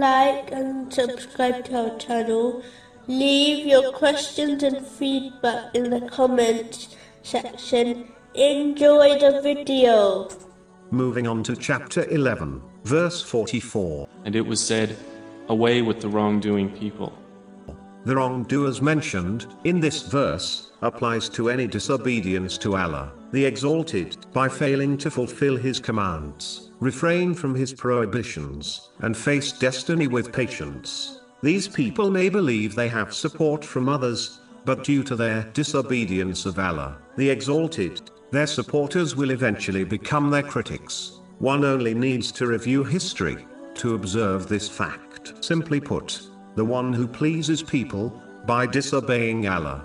like and subscribe to our channel. Leave your questions and feedback in the comments section. Enjoy the video. Moving on to chapter 11, verse 44. And it was said, away with the wrongdoing people. The wrongdoers mentioned in this verse applies to any disobedience to Allah, the Exalted, by failing to fulfill His commands, refrain from His prohibitions, and face destiny with patience. These people may believe they have support from others, but due to their disobedience of Allah, the Exalted, their supporters will eventually become their critics. One only needs to review history to observe this fact. Simply put, the one who pleases people by disobeying Allah,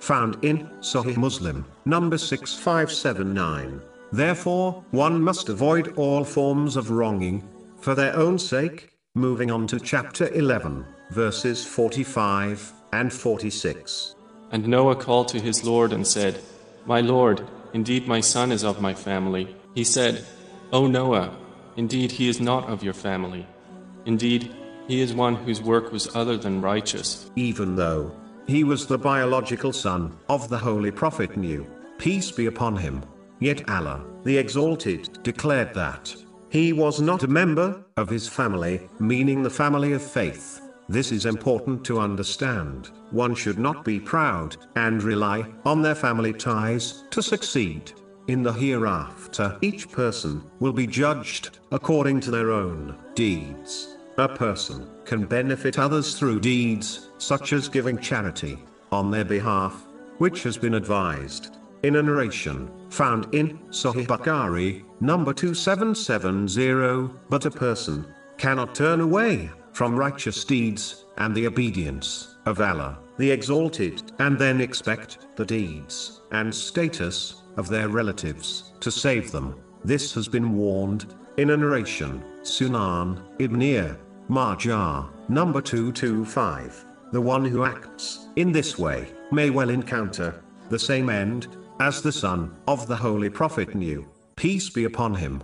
found in Sahih Muslim, number 6579. Therefore, one must avoid all forms of wronging, for their own sake. Moving on to chapter 11, verses 45 and 46. And Noah called to his Lord and said, My Lord, indeed my son is of my family. He said, O Noah, indeed he is not of your family. Indeed, he is one whose work was other than righteous. Even though he was the biological son of the Holy Prophet Nuh, peace be upon him, yet Allah, the Exalted, declared that he was not a member of his family, meaning the family of faith. This is important to understand. One should not be proud and rely on their family ties to succeed. In the hereafter, each person will be judged according to their own deeds. A person can benefit others through deeds, such as giving charity on their behalf, which has been advised in a narration found in Sahih Bukhari, number 2770, but a person cannot turn away from righteous deeds and the obedience of Allah, the Exalted, and then expect the deeds and status of their relatives to save them. This has been warned in a narration, Sunan Ibn Majah, number 225. The one who acts in this way may well encounter the same end as the son of the Holy Prophet Nuh, peace be upon him.